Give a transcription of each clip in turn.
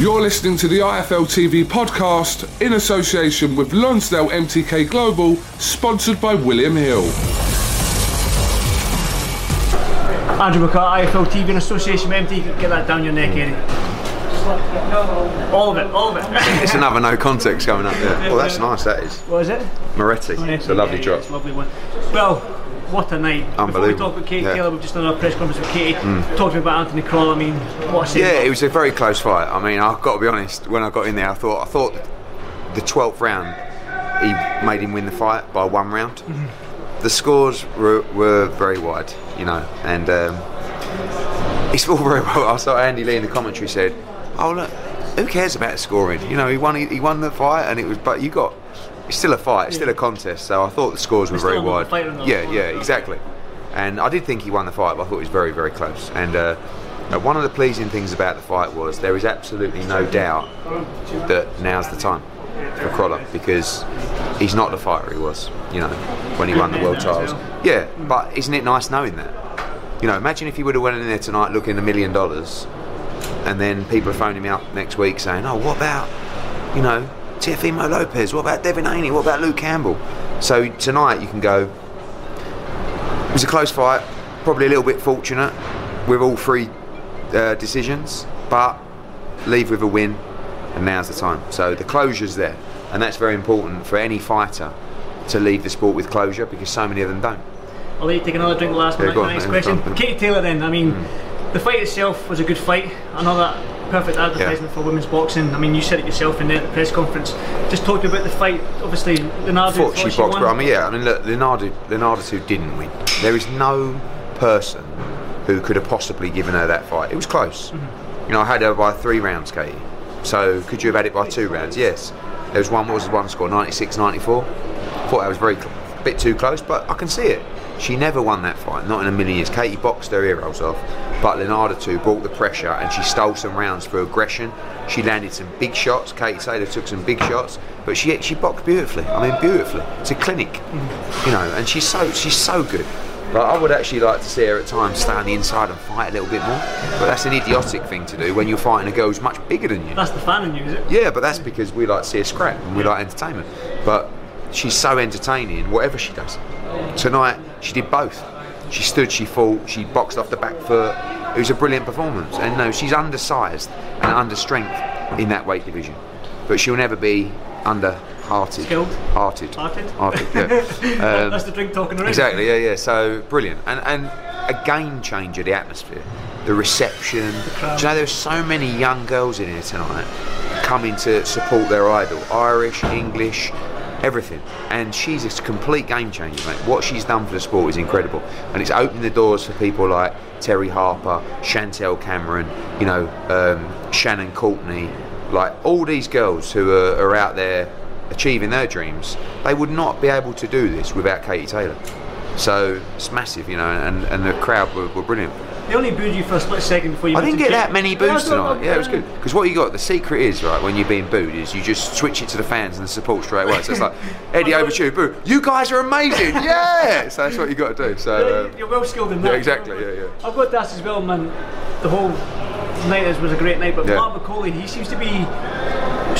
You're listening to the IFL TV podcast in association with Lonsdale MTK Global, sponsored by William Hill. Andrew McCart, IFL TV in association with MTK. Get that down your neck, Eddie. All of it. It's another no context coming up there. Well, that's nice, that is. What is it? Moretti. It's a lovely drop. It's a lovely one. Well, what a night. Before we talk about Katie Taylor, we've just done our press conference with Katie, talking about Anthony Crolla. I mean, what a scene. Yeah, it was a very close fight. I mean, I've got to be honest, when I got in there, I thought the 12th round, he made him win the fight by one round. Mm-hmm. The scores were very wide, you know, and it's all very well. I saw Andy Lee in the commentary said, oh look, who cares about scoring? You know, he won the fight, and it was, but you got... It's still a fight, it's still a contest, so I thought the scores were very wide. Yeah, exactly. And I did think he won the fight, but I thought it was very, very close. And one of the pleasing things about the fight was there is absolutely no doubt that now's the time for Crolla, because he's not the fighter he was, you know, when he won the world titles. Yeah, but isn't it nice knowing that? You know, imagine if he would have went in there tonight looking $1 million, and then people are phoning me up next week saying, oh, what about, you know, Cefimo Lopez, what about Devin Haney, what about Luke Campbell? So tonight you can go, it was a close fight, probably a little bit fortunate with all three decisions, but leave with a win, and now's the time. So the closure's there, and that's very important for any fighter to leave the sport with closure, because so many of them don't. I'll let you take another drink last minute. Next question. Katie Taylor then, I mean, the fight itself was a good fight, another perfect advertisement for women's boxing. I mean, you said it yourself in there at the press conference. Just talking about the fight, obviously, Leonardo thought she boxed, won. But I mean, look, Leonardo who didn't win. There is no person who could have possibly given her that fight. It was close. Mm-hmm. You know, I had her by 3 rounds, Katie. So, could you have had it by 2 rounds? Yes. There was one, what was the one score, 96-94? Thought that was a bit too close, but I can see it. She never won that fight, not in a million years. Katie boxed her ear rolls off, but Leonardo too brought the pressure, and she stole some rounds through aggression. She landed some big shots. Katie Taylor took some big shots, but she boxed beautifully. I mean, beautifully. It's a clinic, you know, and she's so good. But I would actually like to see her at times stay on the inside and fight a little bit more. But that's an idiotic thing to do when you're fighting a girl who's much bigger than you. That's the fan in you, is it? Yeah, but that's because we like to see her scrap and we like entertainment. But she's so entertaining, whatever she does. Tonight, she did both. She stood, she fought, she boxed off the back foot. It was a brilliant performance. And no, she's undersized and understrength in that weight division. But she'll never be underhearted. Skilled. Hearted, yeah. That's the drink talking already. Exactly, yeah. So, brilliant. And a game changer, the atmosphere. The reception. The do you know, there are so many young girls in here tonight coming to support their idol. Irish, English, everything, and she's a complete game changer, mate. What she's done for the sport is incredible, and it's opened the doors for people like Terry Harper, Chantelle Cameron, you know, Shannon Courtney, like all these girls who are out there achieving their dreams. They would not be able to do this without Katie Taylor. So it's massive, you know, and the crowd were brilliant. They only booed you for a split second before you. I didn't get that many boos tonight. Yeah, it was good. Because what you got, the secret is, right, when you're being booed, is you just switch it to the fans and the support straight away. So it's like, Eddie Overture, boo. You guys are amazing, yeah! So that's what you got to do. So you're well skilled in that. Yeah, exactly, yeah. I've got to ask as well, man, the whole night was a great night, but Mark McCauley, he seems to be...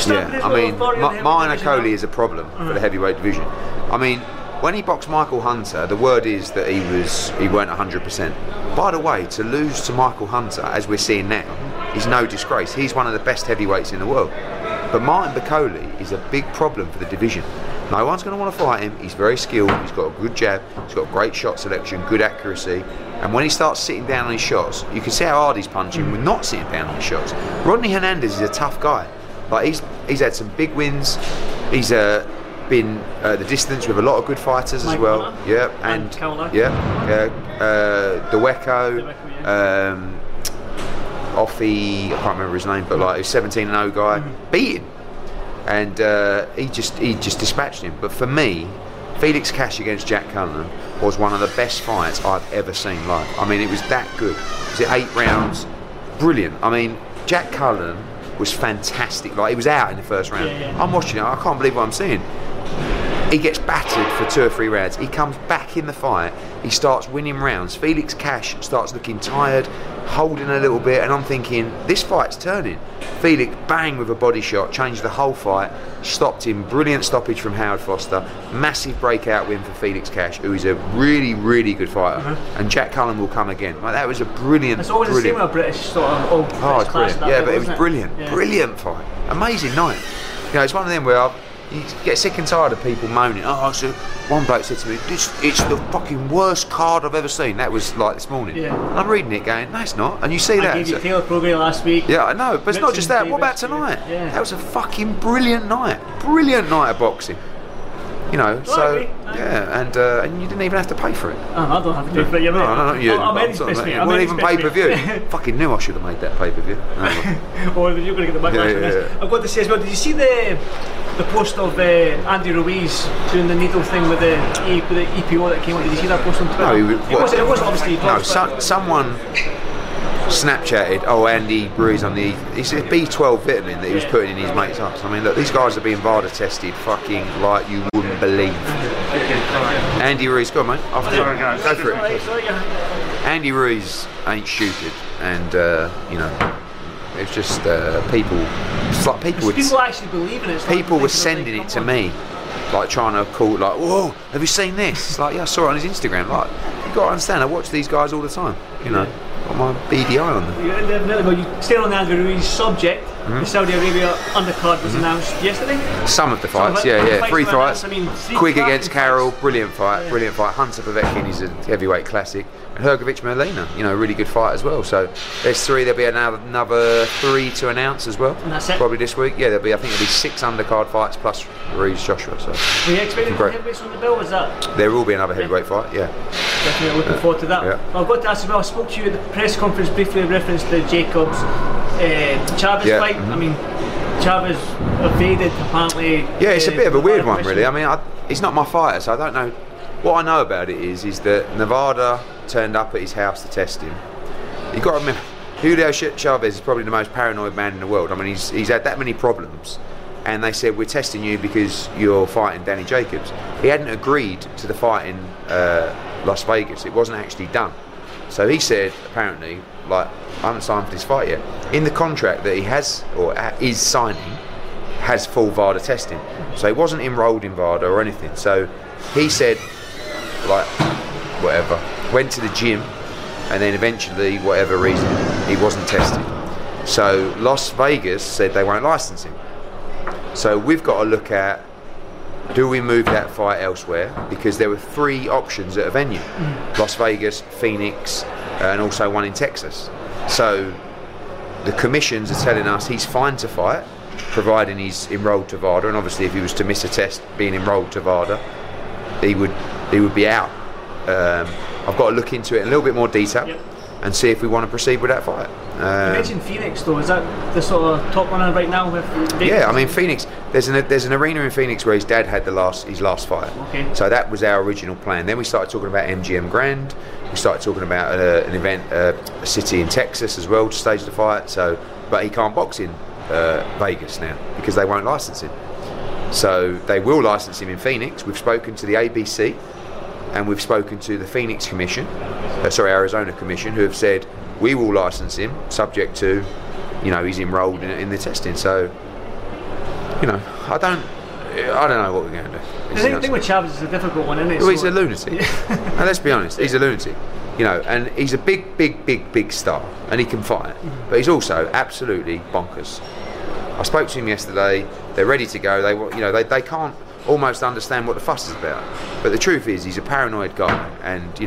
Yeah, I mean, Martin Bacoli is a problem for the heavyweight division. I mean, when he boxed Michael Hunter, the word is that he weren't 100%. By the way, to lose to Michael Hunter, as we're seeing now, is no disgrace. He's one of the best heavyweights in the world. But Martin Bacoli is a big problem for the division. No one's going to want to fight him. He's very skilled. He's got a good jab. He's got great shot selection, good accuracy. And when he starts sitting down on his shots, you can see how hard he's punching with not sitting down on his shots. Rodney Hernandez is a tough guy. Like he's had some big wins. He's a been the distance with a lot of good fighters as well. Hunter, and Deweco, Offie, I can't remember his name, but like a 17-0 guy, beat him, and he just dispatched him. But for me, Felix Cash against Jack Cullen was one of the best fights I've ever seen live. I mean, it was that good. Was it 8 rounds? Brilliant. I mean, Jack Cullen was fantastic. Like he was out in the first round. I'm watching it. I can't believe what I'm seeing. He gets battered for 2 or 3 rounds. He comes back in the fight. He starts winning rounds. Felix Cash starts looking tired, holding a little bit, and I'm thinking, this fight's turning. Felix, bang, with a body shot, changed the whole fight, stopped him. Brilliant stoppage from Howard Foster. Massive breakout win for Felix Cash, who is a really, really good fighter. And Jack Cullen will come again. Like, that was a brilliant, it's always brilliant. The same with a British sort of old British class. Yeah, but it was brilliant. Yeah. Brilliant fight. Amazing night. You know, it's one of them where you get sick and tired of people moaning. Oh, so one bloke said to me, it's the fucking worst card I've ever seen. That was like this morning. And I'm reading it going, no, it's not. And you see that. I gave you Taylor program last week. Yeah, I know. But it's not just that. Davis, what about tonight? Yeah. That was a fucking brilliant night. Brilliant night of boxing. You know, and you didn't even have to pay for it. I don't have to pay for it. I wasn't even pay-per-view. Fucking knew I should have made that pay-per-view. Or you're going to get the backlash on this. I've got to say as well, did you see the post of Andy Ruiz doing the needle thing with the EPO that came out? Did you see that post on Twitter? No, it wasn't obviously. No, someone Snapchatted, oh, Andy Ruiz on the, it's a B12 vitamin that he was putting in his mate's ass. I mean, look, these guys are being VADA tested fucking like you wouldn't believe. Andy Ruiz, go on, mate. Go for it. Andy Ruiz ain't stupid, and you know, it's just people. It's like people actually believe in it. People were sending it to me, like trying to call, like, whoa, have you seen this? It's like, yeah, I saw it on his Instagram. Like, you got to understand, I watch these guys all the time. You know, got my BDI on them. You stayed on the Andy Ruiz subject. The Saudi Arabia undercard was announced yesterday. Some of the fights, three fights. I mean, Quigg against Carroll, brilliant fight, brilliant fight. Hunter Povetkin is a heavyweight classic. And Hergovic Merlina, you know, really good fight as well. So there's three. There'll be another three to announce as well. And that's it. Probably this week. Yeah, I think there'll be 6 undercard fiits plus Ruiz Joshua. So were you expecting heavyweights on the bill? Was that? There will be another heavyweight fight. Yeah. Definitely looking forward to that. Yeah. I've got to ask as well. I spoke to you at the press conference briefly in reference to Jacobs, Chavez fight. I mean, Chavez evaded apparently. Yeah, it's a bit of a weird one, really. I mean, he's not my fighter, so I don't know. What I know about it is that Nevada turned up at his house to test him. You've got to remember, Julio Chavez is probably the most paranoid man in the world. I mean, he's had that many problems. And they said, we're testing you because you're fighting Danny Jacobs. He hadn't agreed to the fight in Las Vegas. It wasn't actually done. So he said, apparently, like, I haven't signed for this fight yet. In the contract that he has, or is signing, has full VADA testing. So he wasn't enrolled in VADA or anything. So he said, like, whatever, went to the gym, and then eventually, whatever reason, he wasn't tested. So Las Vegas said they won't license him. So we've got to look at, do we move that fight elsewhere? Because there were 3 options at a venue, Las Vegas, Phoenix, and also one in Texas. So the commissions are telling us he's fine to fight, providing he's enrolled to VADA, and obviously if he was to miss a test being enrolled to VADA, he would be out. I've got to look into it in a little bit more detail and see if we want to proceed with that fight. You mentioned Phoenix though, is that the sort of top runner right now with Vegas? Yeah, I mean Phoenix, There's an arena in Phoenix where his dad had his last fight. Okay. So that was our original plan. Then we started talking about MGM Grand. We started talking about an event, a city in Texas as well to stage the fight. So, but he can't box in Vegas now because they won't license him. So they will license him in Phoenix. We've spoken to the ABC and we've spoken to the Phoenix Commission, Arizona Commission, who have said we will license him subject to, he's enrolled in the testing. So. I don't know what we're going to do. The thing with Chavez is a difficult one, isn't it? Well, he's a lunatic. And let's be honest, he's a lunatic. And he's a big star, and he can fight. Mm-hmm. But he's also absolutely bonkers. I spoke to him yesterday. They're ready to go. They can't almost understand what the fuss is about. But the truth is, he's a paranoid guy, and he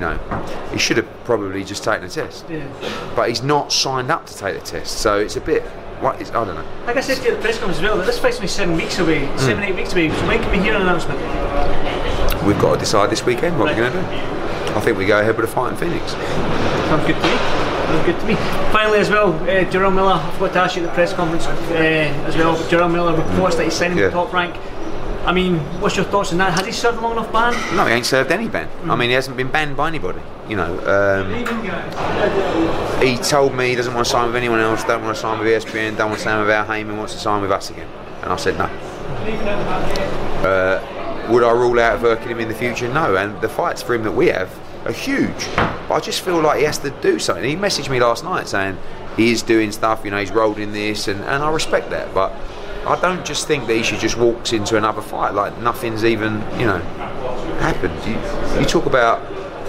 should have probably just taken the test. Yeah. But he's not signed up to take the test, so it's a bit. I don't know. Like I said to you at the press conference as well, that this fight's only 7 weeks away, 7-8 weeks away. So when can we hear an announcement? We've got to decide this weekend what we're going to do. I think we go ahead with a fight in Phoenix. Sounds good to me. Finally, as well, Gerald Miller. I've got to ask you at the press conference as well. Gerald Miller reports that he's signing with Top Rank. I mean, what's your thoughts on that? Has he served a long enough ban? No, he ain't served any ban. I mean, he hasn't been banned by anybody. He told me he doesn't want to sign with anyone else, don't want to sign with ESPN, don't want to sign with Al Heyman, wants to sign with us again. And I said no. Would I rule out working him in the future? No. And the fights for him that we have are huge. But I just feel like he has to do something. He messaged me last night saying he is doing stuff, he's rolled in this, and I respect that. But I don't just think that he should just walk into another fight like nothing's even, happened. You talk about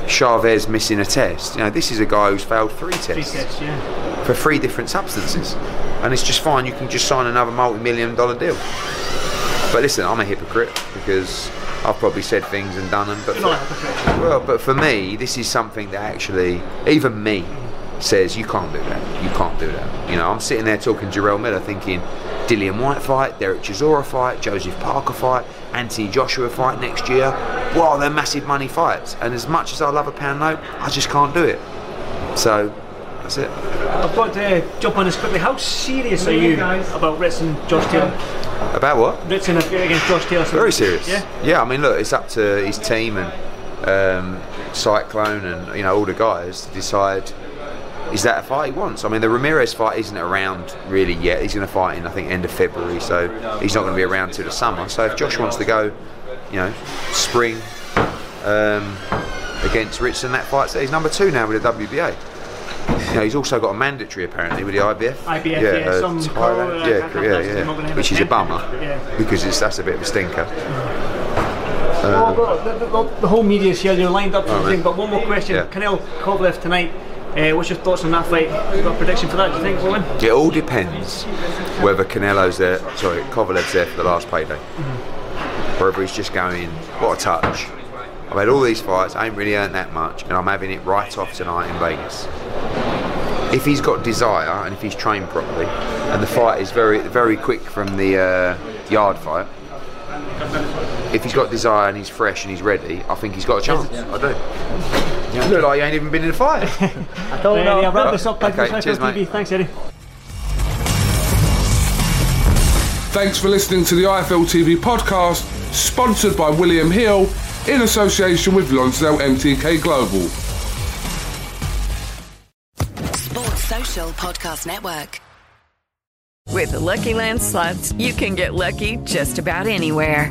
Chavez missing a test. This is a guy who's failed three tests for three different substances. And it's just fine. You can just sign another multi-million-dollar deal. But listen, I'm a hypocrite because I've probably said things and done them. But for me, this is something that actually, even me, says you can't do that. You can't do that. I'm sitting there talking to Gerald Miller thinking, Dillian White fight, Derek Chisora fight, Joseph Parker fight, Anthony Joshua fight next year. Wow, they're massive money fights. And as much as I love a pound note, I just can't do it. So, that's it. I've got to jump on this quickly. How serious are you about Ritson, Josh Taylor? About what? Ritson against Josh Taylor. Very serious. Yeah, I mean, look, it's up to his team and Cyclone and, all the guys to decide. Is that a fight he wants? I mean, the Ramirez fight isn't around really yet. He's going to fight in, I think, end of February, so he's not going to be around till the summer. So if Josh wants to go, spring against Ritson, that fight, he's number 2 now with the WBA. He's also got a mandatory apparently with the IBF. Which is a bummer because that's a bit of a stinker. The whole media is here. You're lined up for everything. But one more question: Canelo Kovalev tonight. What's your thoughts on that fight? You got a prediction for that, do you think, Owen? It all depends whether Kovalev's there for the last payday. Mm-hmm. Whether he's just going, what a touch. I've had all these fights, I ain't really earned that much, and I'm having it right off tonight in Vegas. If he's got desire, and if he's trained properly, and the fight is very, very quick from the yard fight, if he's got desire and he's fresh and he's ready, I think he's got a chance. I do. You look like you ain't even been in a fight. I don't know. I'll wrap this up. Okay, cheers, mate. Thanks, Eddie. Thanks for listening to the IFL TV podcast, sponsored by William Hill, in association with Lonsdale MTK Global. Sports Social Podcast Network. With the Lucky Land Slots, you can get lucky just about anywhere.